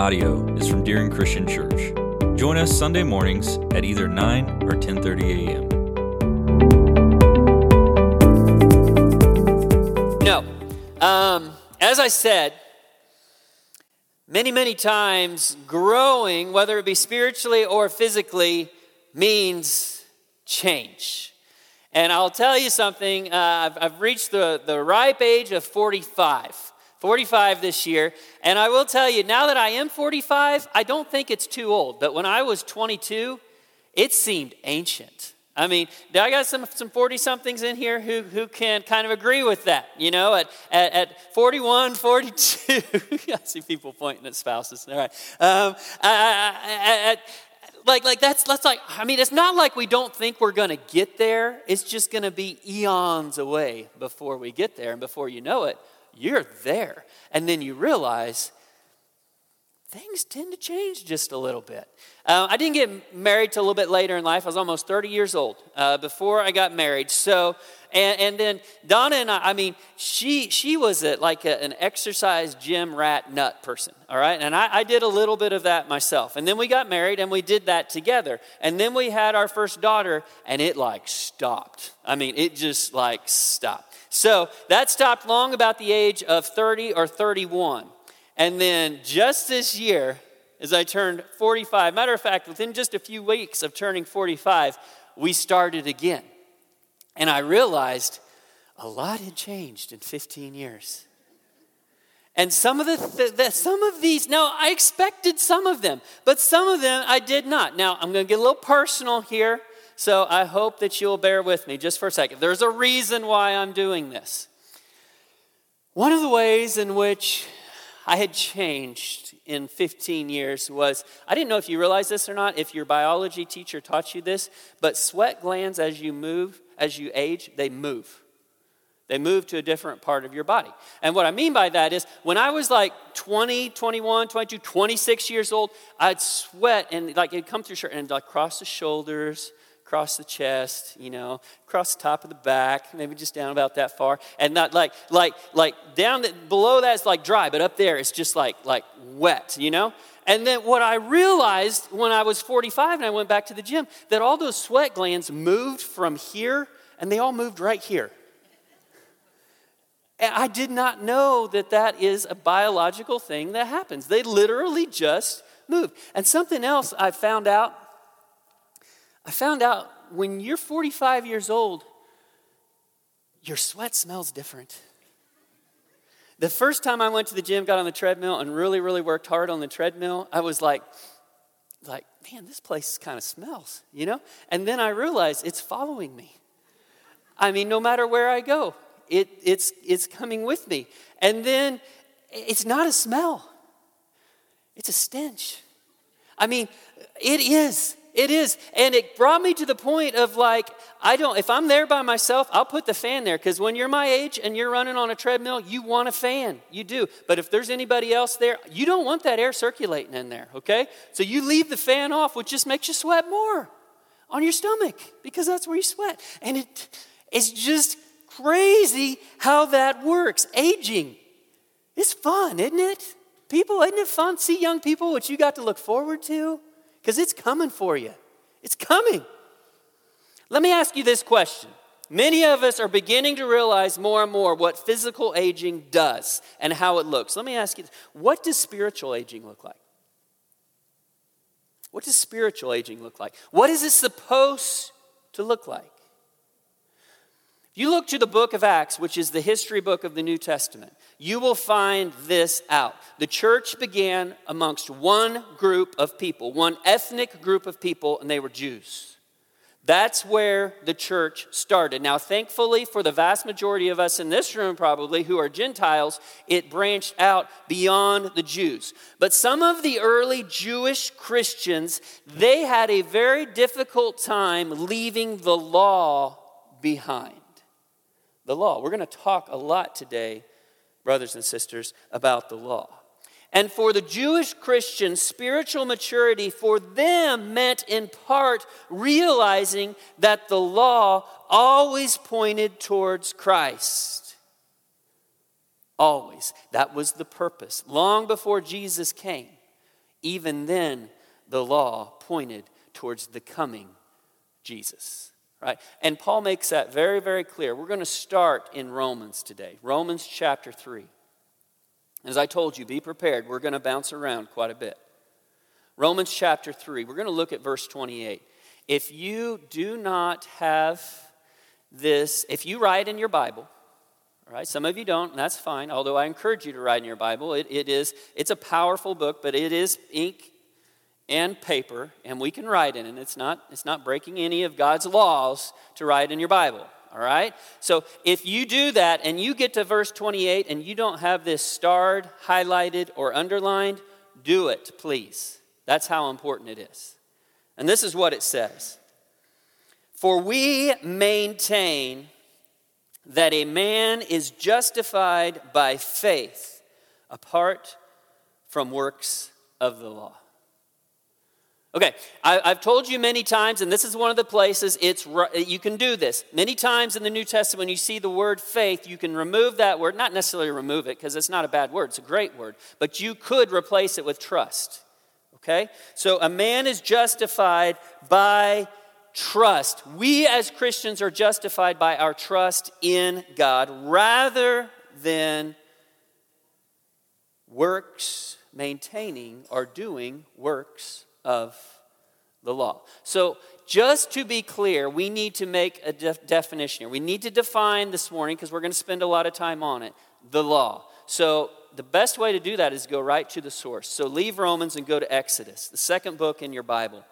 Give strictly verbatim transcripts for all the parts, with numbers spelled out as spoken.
audio is from Deering Christian Church. Join us Sunday mornings at either nine or ten thirty a m No. Um, as I said, many, many times growing, whether it be spiritually or physically, means change. And I'll tell you something, uh, I've, I've reached the, the ripe age of forty-five. forty-five this year, and I will tell you, now that I am forty-five, I don't think it's too old, but when I was twenty-two, it seemed ancient. I mean, I got some some forty-somethings in here who who can kind of agree with that, you know, at at, at forty-one, forty-two, I see people pointing at spouses, all right, um, I, I, I, I, like, like that's, that's like, I mean, it's not like we don't think we're going to get there, it's just going to be eons away before we get there, and before you know it, you're there. And then you realize things tend to change just a little bit. Uh, I didn't get married till a little bit later in life. I was almost thirty years old uh, before I got married. So, and, and then Donna and I, I mean, she she was a, like a, an exercise gym rat nut person, all right? And I, I did a little bit of that myself. And then we got married and we did that together. And then we had our first daughter and it like stopped. I mean, it just like stopped. So that stopped long about the age of thirty or thirty-one. And then just this year, as I turned forty-five, matter of fact, within just a few weeks of turning forty-five, we started again. And I realized a lot had changed in fifteen years. And some of the, th- the some of these, now I expected some of them, but some of them I did not. Now I'm going to get a little personal here, so I hope that you'll bear with me just for a second. There's a reason why I'm doing this. One of the ways in which I had changed in fifteen years was, I didn't know if you realize this or not, if your biology teacher taught you this, but sweat glands as you move, as you age, they move. They move to a different part of your body. And what I mean by that is, when I was like twenty, twenty-one, twenty-two, twenty-six years old, I'd sweat and like it'd come through shirt and like cross the shoulders, across the chest, you know, across the top of the back, maybe just down about that far, and not like, like, like down the, below that is like dry, but up there it's just like, like wet, you know. And then what I realized when I was forty-five and I went back to the gym, that all those sweat glands moved from here, and they all moved right here. And I did not know that that is a biological thing that happens. They literally just move. And something else I found out. I found out when you're forty-five years old, your sweat smells different. The first time I went to the gym, got on the treadmill, and really, really worked hard on the treadmill, I was like, like, man, this place kind of smells, you know? And then I realized it's following me. I mean, no matter where I go, it, it's, it's coming with me. And then it's not a smell. It's a stench. I mean, it is. It is, and it brought me to the point of like, I don't, if I'm there by myself, I'll put the fan there, because when you're my age and you're running on a treadmill, you want a fan, you do. But if there's anybody else there, you don't want that air circulating in there, okay? So you leave the fan off, which just makes you sweat more on your stomach, because that's where you sweat. And it, it's just crazy how that works. Aging is fun, isn't it? People, isn't it fun? See young people, what you got to look forward to? Because it's coming for you. It's coming. Let me ask you this question. Many of us are beginning to realize more and more what physical aging does and how it looks. Let me ask you this. What does spiritual aging look like? What does spiritual aging look like? What is it supposed to look like? If you look to the book of Acts, which is the history book of the New Testament, you will find this out. The church began amongst one group of people, one ethnic group of people, and they were Jews. That's where the church started. Now, thankfully, for the vast majority of us in this room probably who are Gentiles, it branched out beyond the Jews. But some of the early Jewish Christians, they had a very difficult time leaving the law behind. The law. We're going to talk a lot today, brothers and sisters, about the law. And for the Jewish Christians, spiritual maturity for them meant in part realizing that the law always pointed towards Christ. Always. That was the purpose. Long before Jesus came, Even then, the law pointed towards the coming Jesus, right? And Paul makes that very, very clear. We're going to start in Romans today, Romans chapter three. As I told you, be prepared. We're going to bounce around quite a bit. Romans chapter three, we're going to look at verse twenty-eight. If you do not have this, if you write in your Bible, all right, some of you don't, and that's fine, although I encourage you to write in your Bible. It, it is, it's a powerful book, but it is ink and paper, and we can write in it. It's not, it's not breaking any of God's laws to write in your Bible, all right? So if you do that, and you get to verse twenty-eight, and you don't have this starred, highlighted, or underlined, do it, please. That's how important it is. And this is what it says. For we maintain that a man is justified by faith apart from works of the law. Okay, I, I've told you many times, and this is one of the places it's you can do this. Many times in the New Testament, when you see the word faith, you can remove that word. Not necessarily remove it, because it's not a bad word. It's a great word. But you could replace it with trust. Okay? So a man is justified by trust. We as Christians are justified by our trust in God rather than works, maintaining or doing works of the law. So just to be clear, we need to make a def- definition here. We need to define this morning because we're going to spend a lot of time on it, the law. So the best way to do that is go right to the source. So leave Romans and go to Exodus, the second book in your Bible,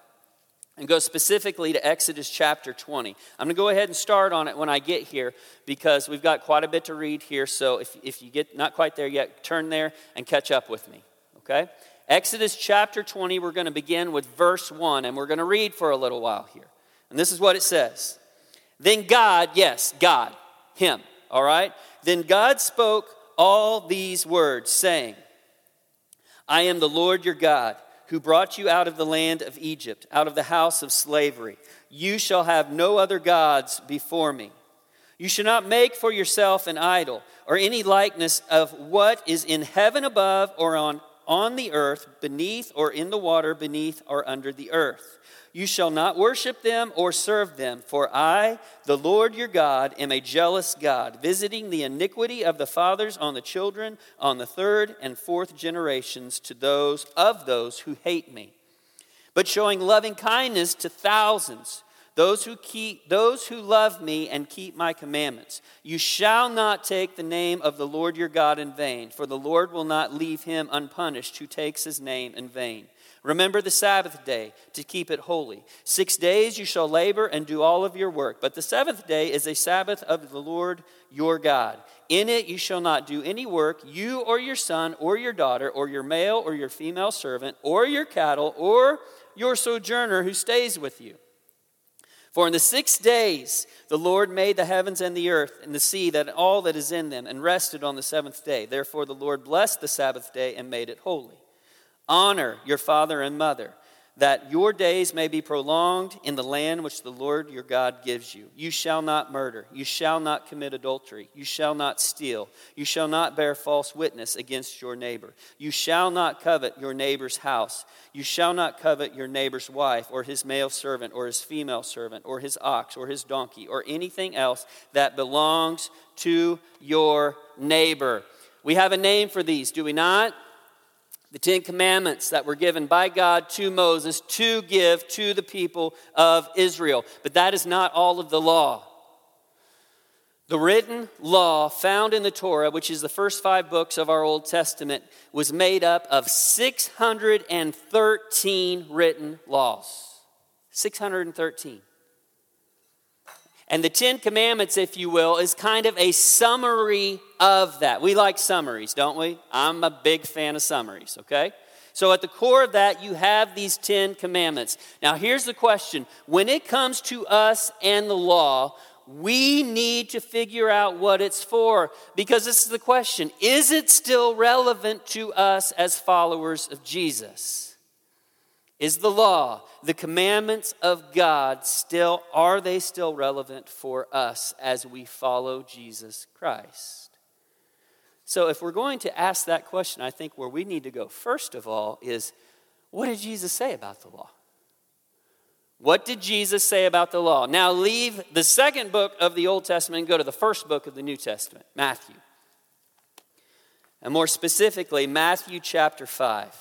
and go specifically to Exodus chapter twenty. I'm going to go ahead and start on it when I get here because we've got quite a bit to read here. So if, if you get not quite there yet, turn there and catch up with me, okay? Exodus chapter twenty, we're going to begin with verse one, and we're going to read for a little while here. And this is what it says. Then God, yes, God, him, all right? Then God spoke all these words, saying, I am the Lord your God, who brought you out of the land of Egypt, out of the house of slavery. You shall have no other gods before me. You shall not make for yourself an idol, or any likeness of what is in heaven above, or on, on the earth beneath, or in the water beneath, or under the earth. You shall not worship them or serve them, for I, the Lord your God, am a jealous God, visiting the iniquity of the fathers on the children, on the third and fourth generations to those of those who hate me, but showing loving kindness to thousands, those who keep those who love me and keep my commandments. You shall not take the name of the Lord your God in vain, for the Lord will not leave him unpunished who takes his name in vain. Remember the Sabbath day to keep it holy. Six days you shall labor and do all of your work. But the seventh day is a Sabbath of the Lord your God. In it you shall not do any work, you or your son or your daughter or your male or your female servant or your cattle or your sojourner who stays with you. For in the six days the Lord made the heavens and the earth and the sea that all that is in them and rested on the seventh day. Therefore the Lord blessed the Sabbath day and made it holy. Honor your father and mother, that your days may be prolonged in the land which the Lord your God gives you. You shall not murder. You shall not commit adultery. You shall not steal. You shall not bear false witness against your neighbor. You shall not covet your neighbor's house. You shall not covet your neighbor's wife or his male servant or his female servant or his ox or his donkey or anything else that belongs to your neighbor. We have a name for these, do we not? The Ten Commandments that were given by God to Moses to give to the people of Israel. But that is not all of the law. The written law found in the Torah, which is the first five books of our Old Testament, was made up of six hundred thirteen written laws. six hundred thirteen. And the Ten Commandments, if you will, is kind of a summary of that. We like summaries, don't we? I'm a big fan of summaries, okay? So at the core of that, you have these Ten Commandments. Now, here's the question. When it comes to us and the law, we need to figure out what it's for, because this is the question. Is it still relevant to us as followers of Jesus? Is the law, the commandments of God, still, are they still relevant for us as we follow Jesus Christ? So if we're going to ask that question, I think where we need to go first of all is, What did Jesus say about the law? What did Jesus say about the law? Now leave the second book of the Old Testament and go to the first book of the New Testament, Matthew. And more specifically, Matthew chapter five.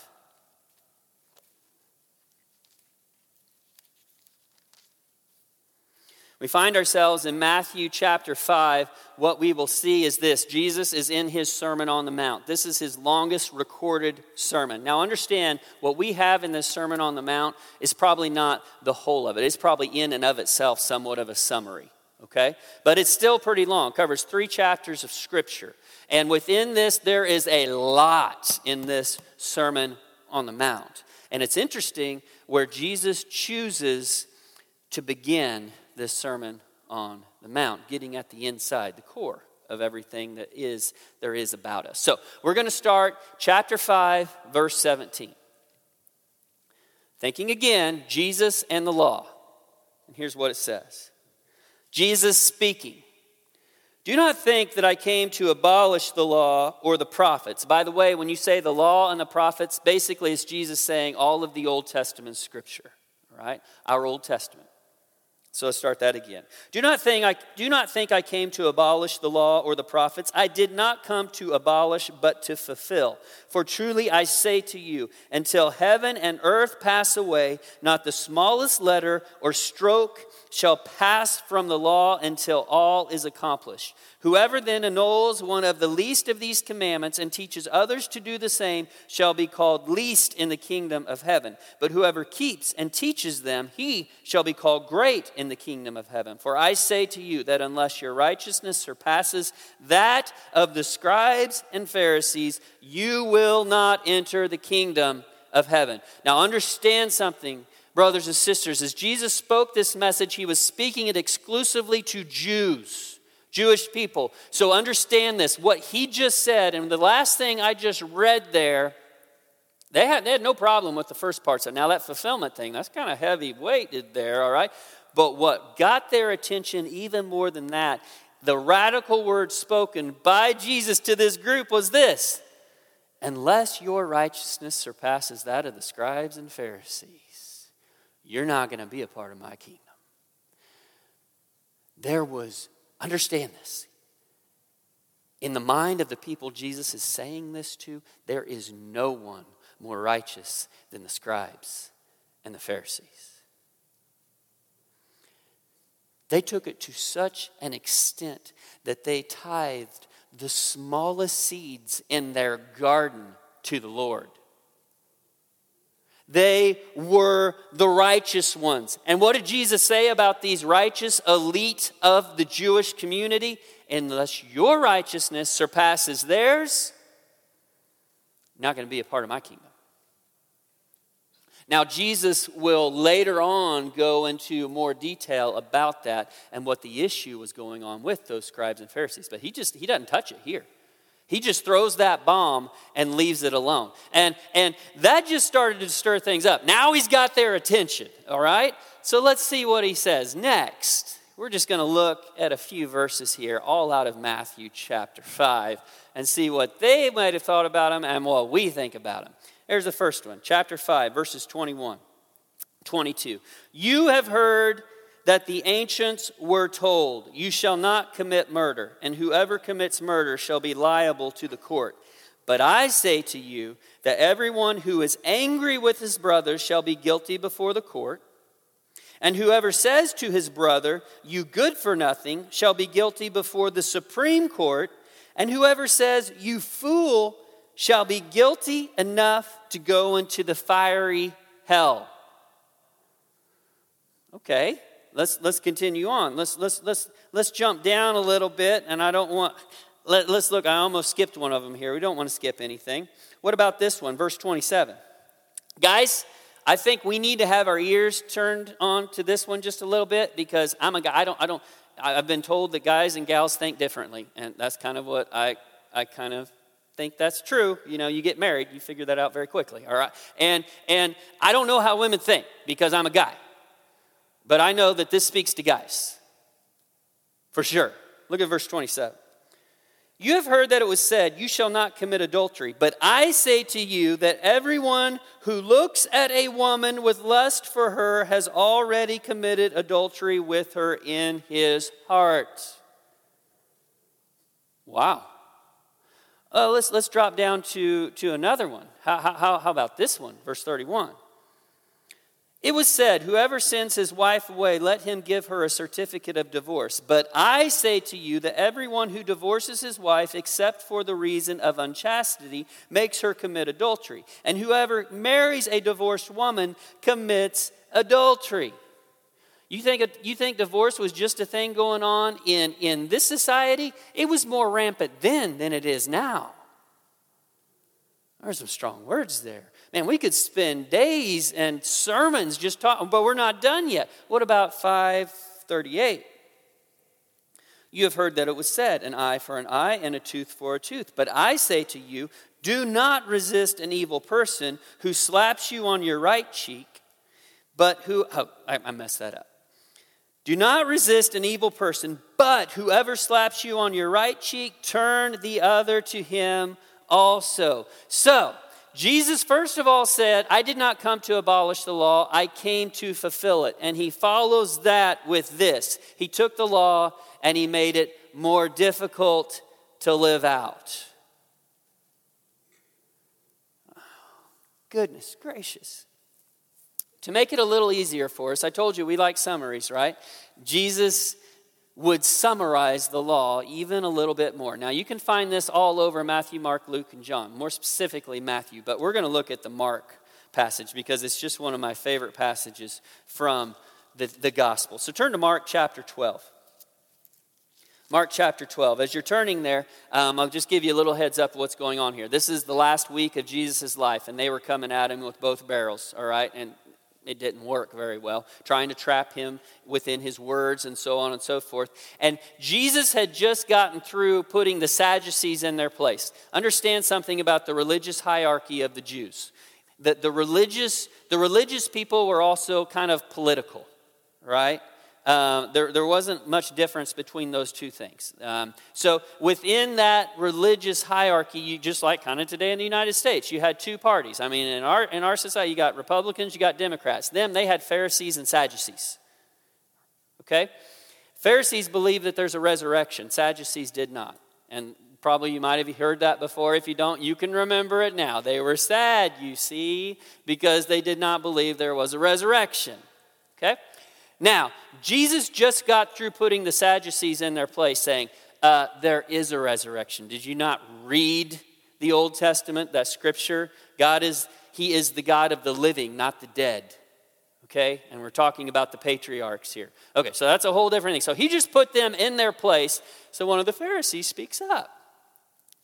We find ourselves in Matthew chapter five. What we will see is this. Jesus is in his Sermon on the Mount. This is his longest recorded sermon. Now understand, what we have in this Sermon on the Mount is probably not the whole of it. It's probably in and of itself somewhat of a summary, okay? But it's still pretty long. It covers three chapters of Scripture. And within this, there is a lot in this Sermon on the Mount. And it's interesting where Jesus chooses to begin this Sermon on the Mount, getting at the inside, the core of everything that is there is about us. So we're going to start chapter five, verse seventeen. Thinking again, Jesus and the law. And here's what it says. Jesus speaking. Do not think that I came to abolish the law or the prophets. By the way, when you say the law and the prophets, basically it's Jesus saying all of the Old Testament scripture, all right? Our Old Testament. So let's start that again. Do not think I do not think I came to abolish the law or the prophets. I did not come to abolish, but to fulfill. For truly I say to you, until heaven and earth pass away, not the smallest letter or stroke shall pass from the law until all is accomplished. Whoever then annuls one of the least of these commandments and teaches others to do the same shall be called least in the kingdom of heaven. But whoever keeps and teaches them, he shall be called great in the kingdom of heaven. For I say to you that unless your righteousness surpasses that of the scribes and Pharisees, you will not enter the kingdom of heaven. Now understand something, brothers and sisters. As Jesus spoke this message, he was speaking it exclusively to Jews. Jewish people. So understand this. What he just said and the last thing I just read there, they had, they had no problem with the first part. So now that fulfillment thing, that's kind of heavy weighted there, all right? But what got their attention even more than that, the radical word spoken by Jesus to this group was this. Unless your righteousness surpasses that of the scribes and Pharisees, you're not going to be a part of my kingdom. There was Understand this. In the mind of the people Jesus is saying this to, there is no one more righteous than the scribes and the Pharisees. They took it to such an extent that they tithed the smallest seeds in their garden to the Lord. They were the righteous ones. And what did Jesus say about these righteous elite of the Jewish community? Unless your righteousness surpasses theirs, you're not going to be a part of my kingdom. Now, Jesus will later on go into more detail about that and what the issue was going on with those scribes and Pharisees. But he just, he doesn't touch it here. He just throws that bomb and leaves it alone. And and that just started to stir things up. Now he's got their attention, all right? So let's see what he says next. We're just going to look at a few verses here, all out of Matthew chapter five, and see what they might have thought about him and what we think about him. Here's the first one, chapter five, verses twenty-one, twenty-two. You have heard that the ancients were told, you shall not commit murder, and whoever commits murder shall be liable to the court. But I say to you that everyone who is angry with his brother shall be guilty before the court, and whoever says to his brother, you good for nothing, shall be guilty before the Supreme Court, and whoever says, you fool, shall be guilty enough to go into the fiery hell. Okay. Let's let's continue on. Let's let's let's let's jump down a little bit, and I don't want let, let's look. I almost skipped one of them here. We don't want to skip anything. What about this one, verse twenty-seven? Guys, I think we need to have our ears turned on to this one just a little bit, because I'm a guy. I don't I don't I've been told that guys and gals think differently, and that's kind of what I I kind of think that's true. You know, you get married, you figure that out very quickly. All right, and and I don't know how women think because I'm a guy. But I know that this speaks to guys, for sure. Look at verse twenty-seven. You have heard that it was said, you shall not commit adultery. But I say to you that everyone who looks at a woman with lust for her has already committed adultery with her in his heart. Wow. Uh, let's let's drop down to, to another one. How, how, how about this one? Verse thirty-one. It was said, whoever sends his wife away, let him give her a certificate of divorce. But I say to you that everyone who divorces his wife, except for the reason of unchastity, makes her commit adultery. And whoever marries a divorced woman commits adultery. You think you think divorce was just a thing going on in, in this society? It was more rampant then than it is now. There's some strong words there. Man, we could spend days and sermons just talking, but we're not done yet. What about five thirty-eight? You have heard that it was said, an eye for an eye and a tooth for a tooth. But I say to you, do not resist an evil person who slaps you on your right cheek, but who, oh, I, I messed that up. Do not resist an evil person, but whoever slaps you on your right cheek, turn the other to him also. So, Jesus first of all said, I did not come to abolish the law, I came to fulfill it. And he follows that with this. He took the law and he made it more difficult to live out. Oh, goodness gracious. To make it a little easier for us, I told you we like summaries, right? Jesus would summarize the law even a little bit more. Now, you can find this all over Matthew, Mark, Luke, and John, more specifically Matthew, but we're going to look at the Mark passage because it's just one of my favorite passages from the, the gospel. So turn to Mark chapter twelve. Mark chapter twelve. As you're turning there, um, I'll just give you a little heads up of what's going on here. This is the last week of Jesus' life, and they were coming at him with both barrels, all right? And it didn't work very well, trying to trap him within his words and so on and so forth. And Jesus had just gotten through putting the Sadducees in their place. Understand something about the religious hierarchy of the Jews. That the religious, the religious people were also kind of political, right? Um, there, there wasn't much difference between those two things. Um, so within that religious hierarchy, you just like kind of today in the United States, you had two parties. I mean, in our in our society, you got Republicans, you got Democrats. Them, they had Pharisees and Sadducees. Okay? Pharisees believe that there's a resurrection. Sadducees did not. And probably you might have heard that before. If you don't, you can remember it now. They were sad, you see, because they did not believe there was a resurrection. Okay? Now, Jesus just got through putting the Sadducees in their place, saying, uh, there is a resurrection. Did you not read the Old Testament, that scripture? God is, he is the God of the living, not the dead. Okay? And we're talking about the patriarchs here. Okay, so that's a whole different thing. So he just put them in their place. So one of the Pharisees speaks up.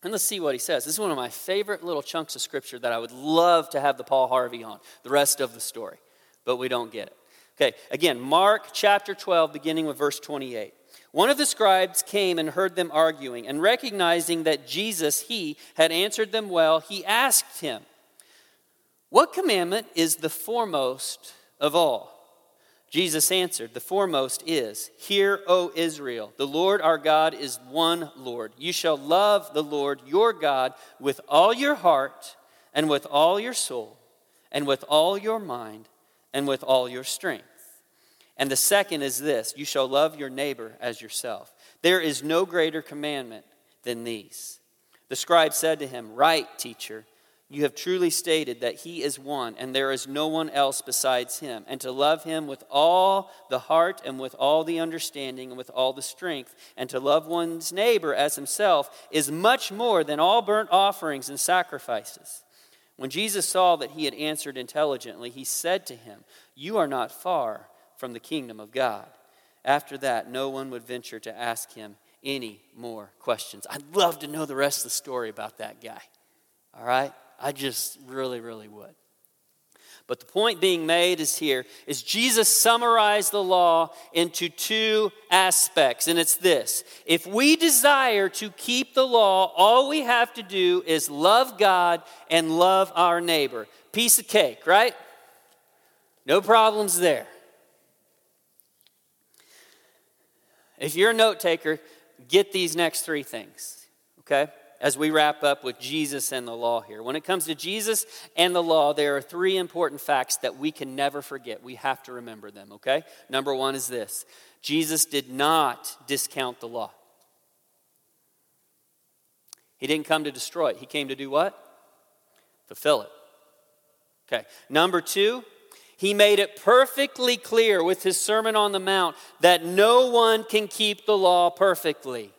And let's see what he says. This is one of my favorite little chunks of scripture that I would love to have the Paul Harvey on, the rest of the story. But we don't get it. Okay, again, Mark chapter twelve, beginning with verse twenty-eight. One of the scribes came and heard them arguing, and recognizing that Jesus, he, had answered them well, he asked him, what commandment is the foremost of all? Jesus answered, the foremost is, hear, O Israel, the Lord our God is one Lord. You shall love the Lord your God with all your heart, and with all your soul, and with all your mind, and with all your strength. And the second is this, you shall love your neighbor as yourself. There is no greater commandment than these. The scribe said to him, right, teacher, you have truly stated that he is one, and there is no one else besides him. And to love him with all the heart, and with all the understanding, and with all the strength, and to love one's neighbor as himself is much more than all burnt offerings and sacrifices. When Jesus saw that he had answered intelligently, he said to him, you are not far from the kingdom of God. After that, no one would venture to ask him any more questions. I'd love to know the rest of the story about that guy. All right? I just really, really would. But the point being made is here, is Jesus summarized the law into two aspects, and it's this. If we desire to keep the law, all we have to do is love God and love our neighbor. Piece of cake, right? No problems there. If you're a note taker, get these next three things, okay? As we wrap up with Jesus and the law here. When it comes to Jesus and the law, there are three important facts that we can never forget. We have to remember them, okay? Number one is this. Jesus did not discount the law. He didn't come to destroy it. He came to do what? Fulfill it. Okay. Number two, he made it perfectly clear with his Sermon on the Mount that no one can keep the law perfectly.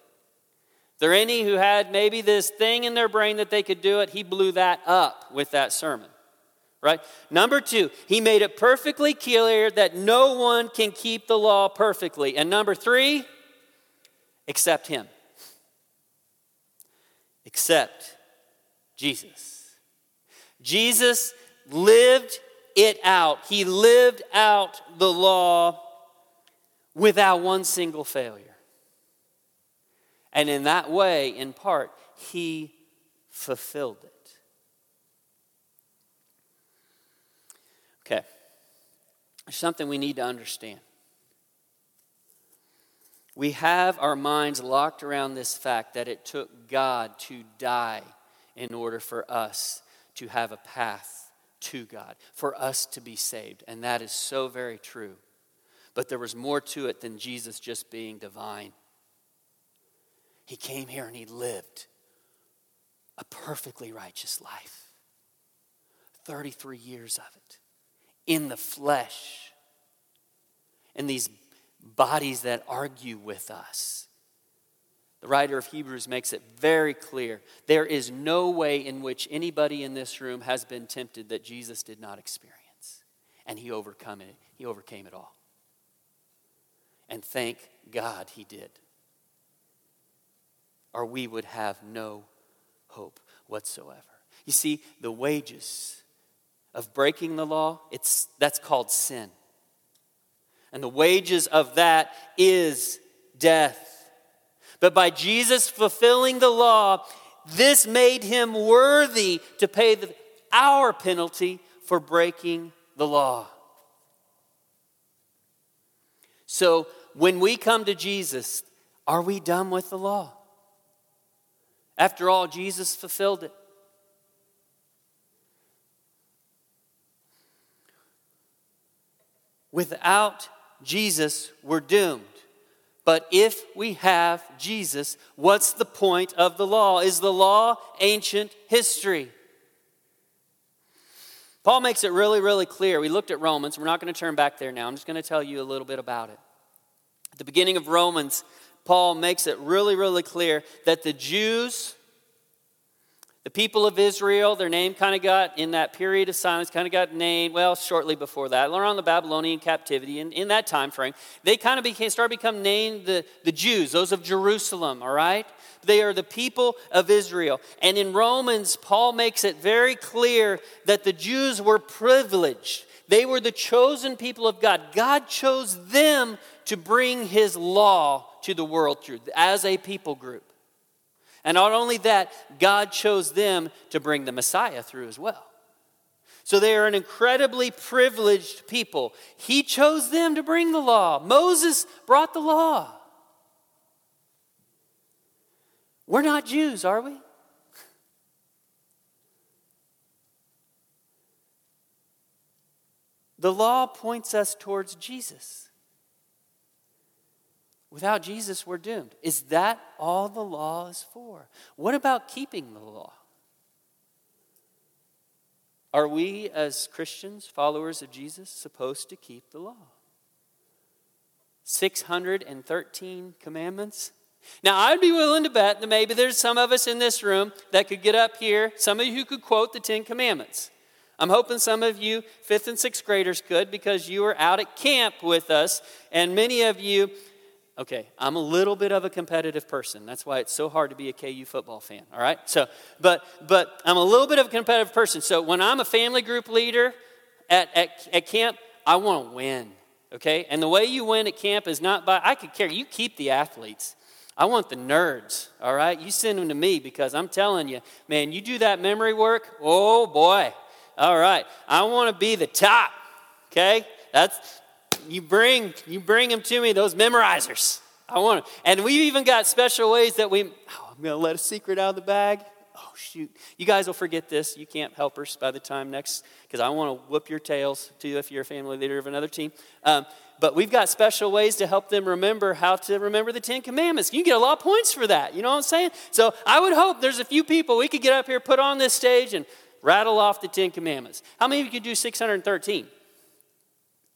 There are any who had maybe this thing in their brain that they could do it. He blew that up with that sermon, right? Number two, he made it perfectly clear that no one can keep the law perfectly. And number three, except him. Except Jesus. Jesus lived it out. He lived out the law without one single failure. And in that way, in part, he fulfilled it. Okay. There's something we need to understand. We have our minds locked around this fact that it took God to die in order for us to have a path to God, for us to be saved. And that is so very true. But there was more to it than Jesus just being divine. He came here and he lived a perfectly righteous life. thirty-three years of it. In the flesh. In these bodies that argue with us. The writer of Hebrews makes it very clear. There is no way in which anybody in this room has been tempted that Jesus did not experience. And he overcame it. He overcame it all. And thank God he did. Or we would have no hope whatsoever. You see, the wages of breaking the law, it's that's called sin. And the wages of that is death. But by Jesus fulfilling the law, this made him worthy to pay the, our penalty for breaking the law. So when we come to Jesus, are we done with the law? After all, Jesus fulfilled it. Without Jesus, we're doomed. But if we have Jesus, what's the point of the law? Is the law ancient history? Paul makes it really, really clear. We looked at Romans. We're not going to turn back there now. I'm just going to tell you a little bit about it. At the beginning of Romans, Paul makes it really, really clear that the Jews, the people of Israel, their name kind of got, in that period of silence, kind of got named, well, shortly before that, around the Babylonian captivity, and in that time frame, they kind of became, started becoming named the, the Jews, those of Jerusalem, all right? They are the people of Israel. And in Romans, Paul makes it very clear that the Jews were privileged. They were the chosen people of God. God chose them to bring his law to the world through as a people group. And not only that, God chose them to bring the Messiah through as well. So they are an incredibly privileged people. He chose them to bring the law. Moses brought the law. We're not Jews, are we? The law points us towards Jesus. Without Jesus, we're doomed. Is that all the law is for? What about keeping the law? Are we, as Christians, followers of Jesus, supposed to keep the law? six hundred thirteen commandments? Now, I'd be willing to bet that maybe there's some of us in this room that could get up here, some of you who could quote the Ten Commandments. I'm hoping some of you fifth and sixth graders could, because you were out at camp with us, and many of you... Okay, I'm a little bit of a competitive person. That's why it's so hard to be a K U football fan, all right? So, but but I'm a little bit of a competitive person. So when I'm a family group leader at, at, at camp, I want to win, okay? And the way you win at camp is not by, I could care. You keep the athletes. I want the nerds, all right? You send them to me, because I'm telling you, man, you do that memory work, oh boy. All right, I want to be the top, okay? That's... You bring you bring them to me, those memorizers, I want to. And we've even got special ways that we, oh, I'm going to let a secret out of the bag. Oh, shoot. You guys will forget this. You can't help us by the time next, because I want to whoop your tails to you if you're a family leader of another team. Um, but we've got special ways to help them remember how to remember the Ten Commandments. You can get a lot of points for that. You know what I'm saying? So I would hope there's a few people we could get up here, put on this stage, and rattle off the Ten Commandments. How many of you could do six hundred thirteen?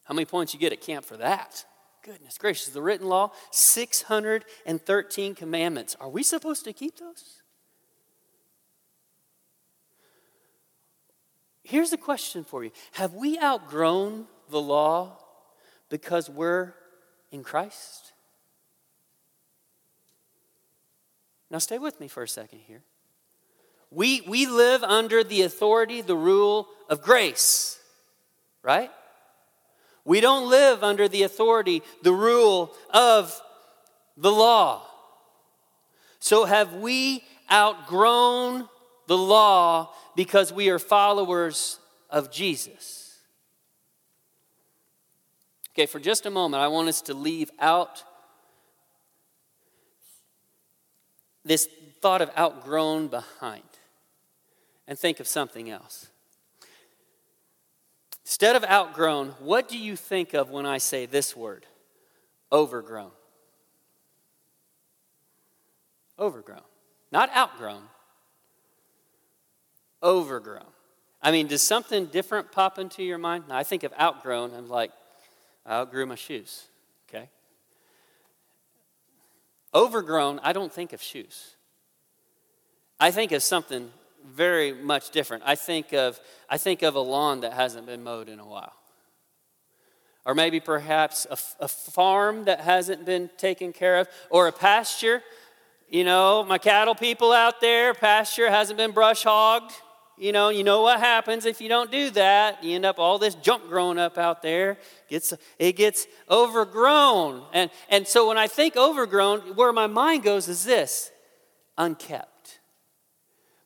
How many points you get at camp for that? Goodness gracious, the written law, six hundred thirteen commandments. Are we supposed to keep those? Here's a question for you. Have we outgrown the law because we're in Christ? Now stay with me for a second here. We, we live under the authority, the rule of grace, right? We don't live under the authority, the rule of the law. So have we outgrown the law because we are followers of Jesus? Okay, for just a moment, I want us to leave out this thought of outgrown behind and think of something else. Instead of outgrown, what do you think of when I say this word? Overgrown. Overgrown. Not outgrown. Overgrown. I mean, does something different pop into your mind? Now, I think of outgrown, I'm like, I outgrew my shoes, okay? Overgrown, I don't think of shoes. I think of something very much different. I think of I think of a lawn that hasn't been mowed in a while. Or maybe perhaps a, a farm that hasn't been taken care of. Or a pasture. You know, my cattle people out there, pasture hasn't been brush hogged. You know, you know what happens if you don't do that. You end up all this junk growing up out there. It gets, it gets overgrown. And, and so when I think overgrown, where my mind goes is this. Unkept.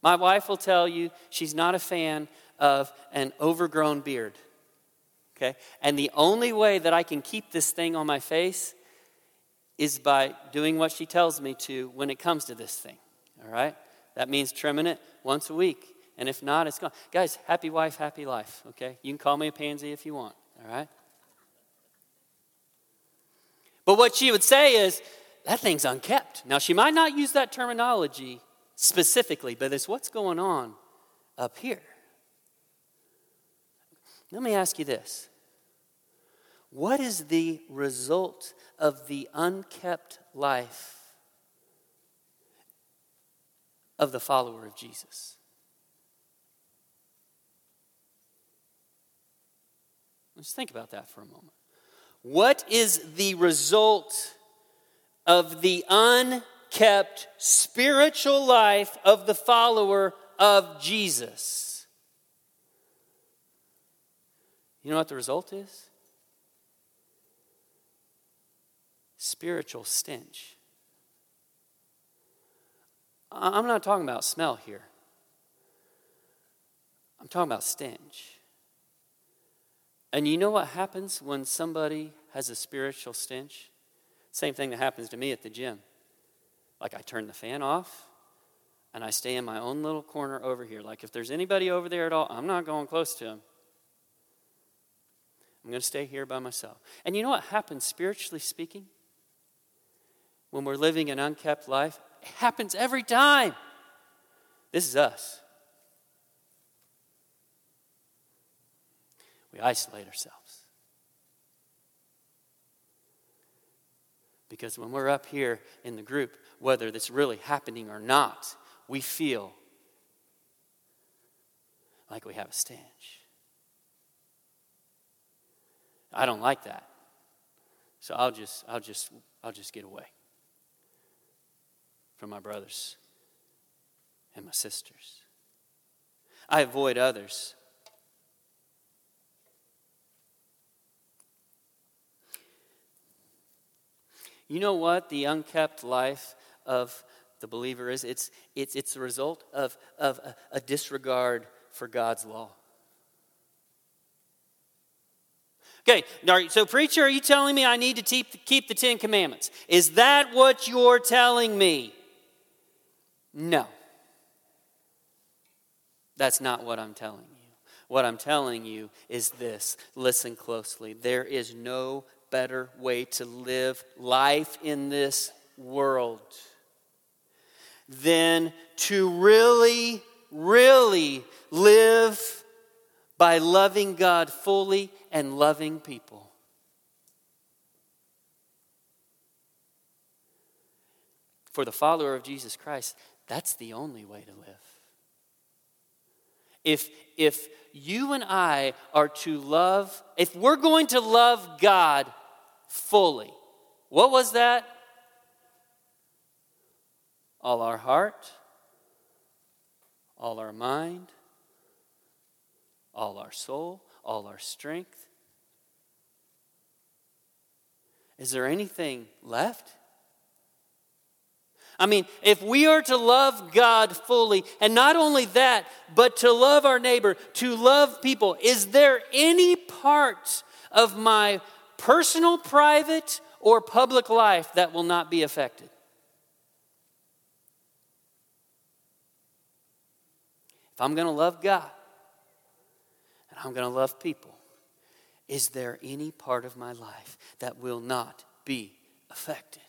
My wife will tell you she's not a fan of an overgrown beard, okay? And the only way that I can keep this thing on my face is by doing what she tells me to when it comes to this thing, all right? That means trimming it once a week, and if not, it's gone. Guys, happy wife, happy life, okay? You can call me a pansy if you want, all right? But what she would say is, that thing's unkept. Now, she might not use that terminology specifically, but it's what's going on up here. Let me ask you this. What is the result of the unkept life of the follower of Jesus? Let's think about that for a moment. What is the result of the unkept kept spiritual life of the follower of Jesus? You know what the result is? Spiritual stench. I'm not talking about smell here. I'm talking about stench. And you know what happens when somebody has a spiritual stench? Same thing that happens to me at the gym. Like I turn the fan off and I stay in my own little corner over here. Like if there's anybody over there at all, I'm not going close to them. I'm going to stay here by myself. And you know what happens spiritually speaking? When we're living an unkept life, it happens every time. This is us. We isolate ourselves. Because when we're up here in the group, whether that's really happening or not, we feel like we have a stench. I don't like that. So I'll just, I'll just, I'll just get away from my brothers and my sisters. I avoid others. You know what the unkept life of the believer is? It's it's it's the result of, of a, a disregard for God's law. Okay, all right, so preacher, are you telling me I need to te- keep the Ten Commandments? Is that what you're telling me? No. That's not what I'm telling you. What I'm telling you is this. Listen closely. There is no better way to live life in this world than to really, really live by loving God fully and loving people. For the follower of Jesus Christ, that's the only way to live. If, if you and I are to love, if we're going to love God fully, what was that? All our heart, all our mind, all our soul, all our strength. Is there anything left? I mean, if we are to love God fully, and not only that, but to love our neighbor, to love people, is there any part of my personal, private, or public life that will not be affected? If I'm going to love God, and I'm going to love people, is there any part of my life that will not be affected?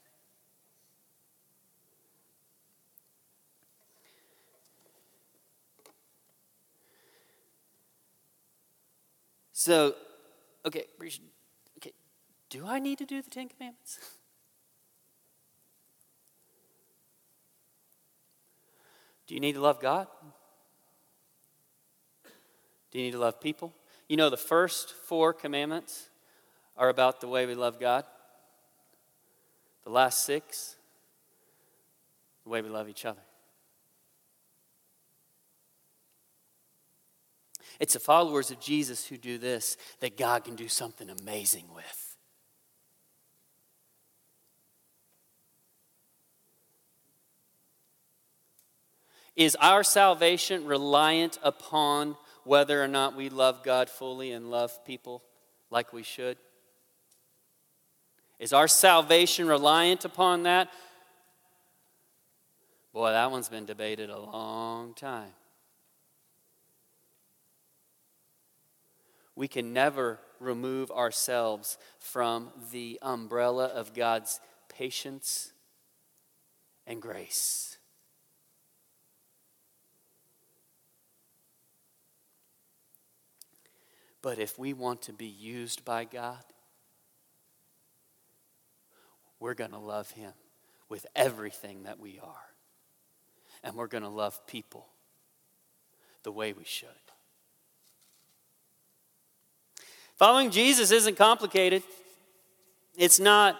So, okay, okay, do I need to do the Ten Commandments? Do you need to love God? Do you need to love people? You know, the first four commandments are about the way we love God. The last six, the way we love each other. It's the followers of Jesus who do this that God can do something amazing with. Is our salvation reliant upon whether or not we love God fully and love people like we should? Is our salvation reliant upon that? Boy, that one's been debated a long time. We can never remove ourselves from the umbrella of God's patience and grace. But if we want to be used by God, we're going to love Him with everything that we are. And we're going to love people the way we should. Following Jesus isn't complicated. It's not.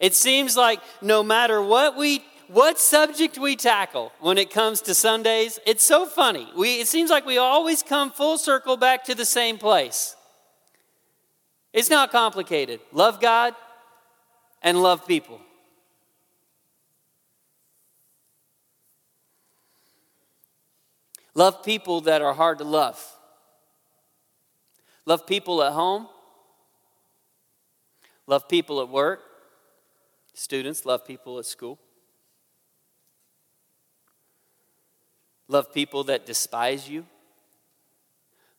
It seems like no matter what we, what subject we tackle when it comes to Sundays, it's so funny. We, it seems like we always come full circle back to the same place. It's not complicated. Love God and love people. Love people that are hard to love. Love people at home. Love people at work. Students, love people at school. Love people that despise you.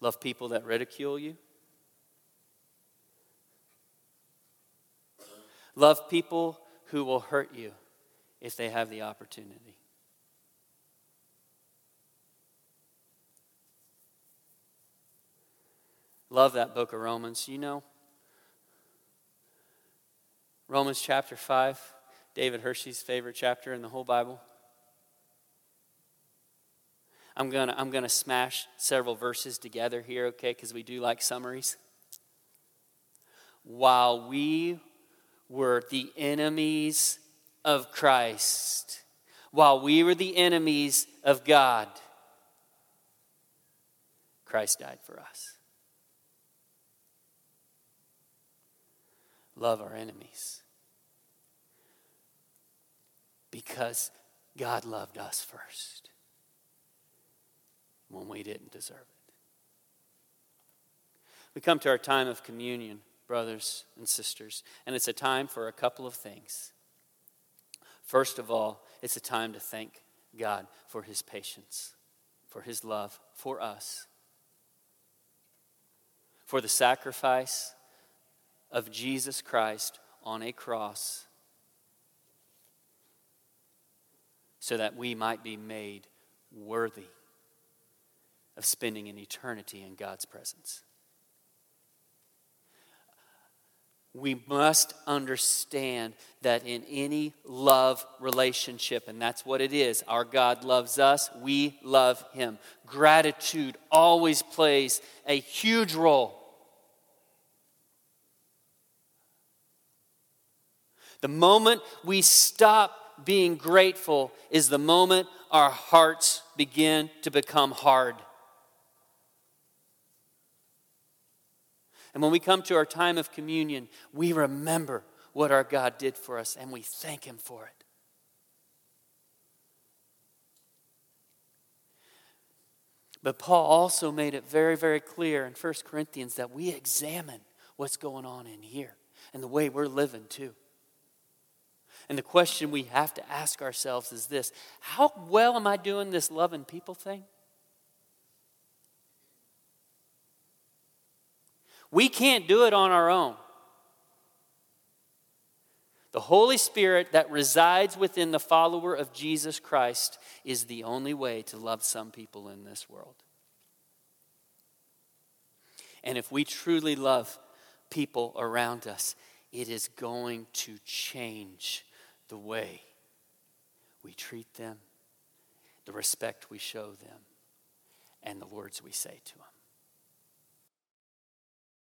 Love people that ridicule you. Love people who will hurt you if they have the opportunity. Love that book of Romans. You know, Romans chapter five, David Hershey's favorite chapter in the whole Bible. I'm going to I'm going to smash several verses together here, okay, because we do like summaries. While we were the enemies of Christ, while we were the enemies of God, Christ died for us. Love our enemies because God loved us first when we didn't deserve it. We come to our time of communion. brothers and sisters. And it's a time for a couple of things. First of all, it's a time to thank God for his patience, for his love, for us, for the sacrifice of Jesus Christ on a cross so that we might be made worthy of spending an eternity in God's presence. We must understand that in any love relationship, and that's what it is, our God loves us, we love him. Gratitude always plays a huge role. The moment we stop being grateful is the moment our hearts begin to become hard. And when we come to our time of communion, we remember what our God did for us and we thank him for it. But Paul also made it very, very clear in First Corinthians that we examine what's going on in here and the way we're living too. And the question we have to ask ourselves is this: how well am I doing this loving people thing? We can't do it on our own. The Holy Spirit that resides within the follower of Jesus Christ is the only way to love some people in this world. And if we truly love people around us, it is going to change the way we treat them, the respect we show them, and the words we say to them.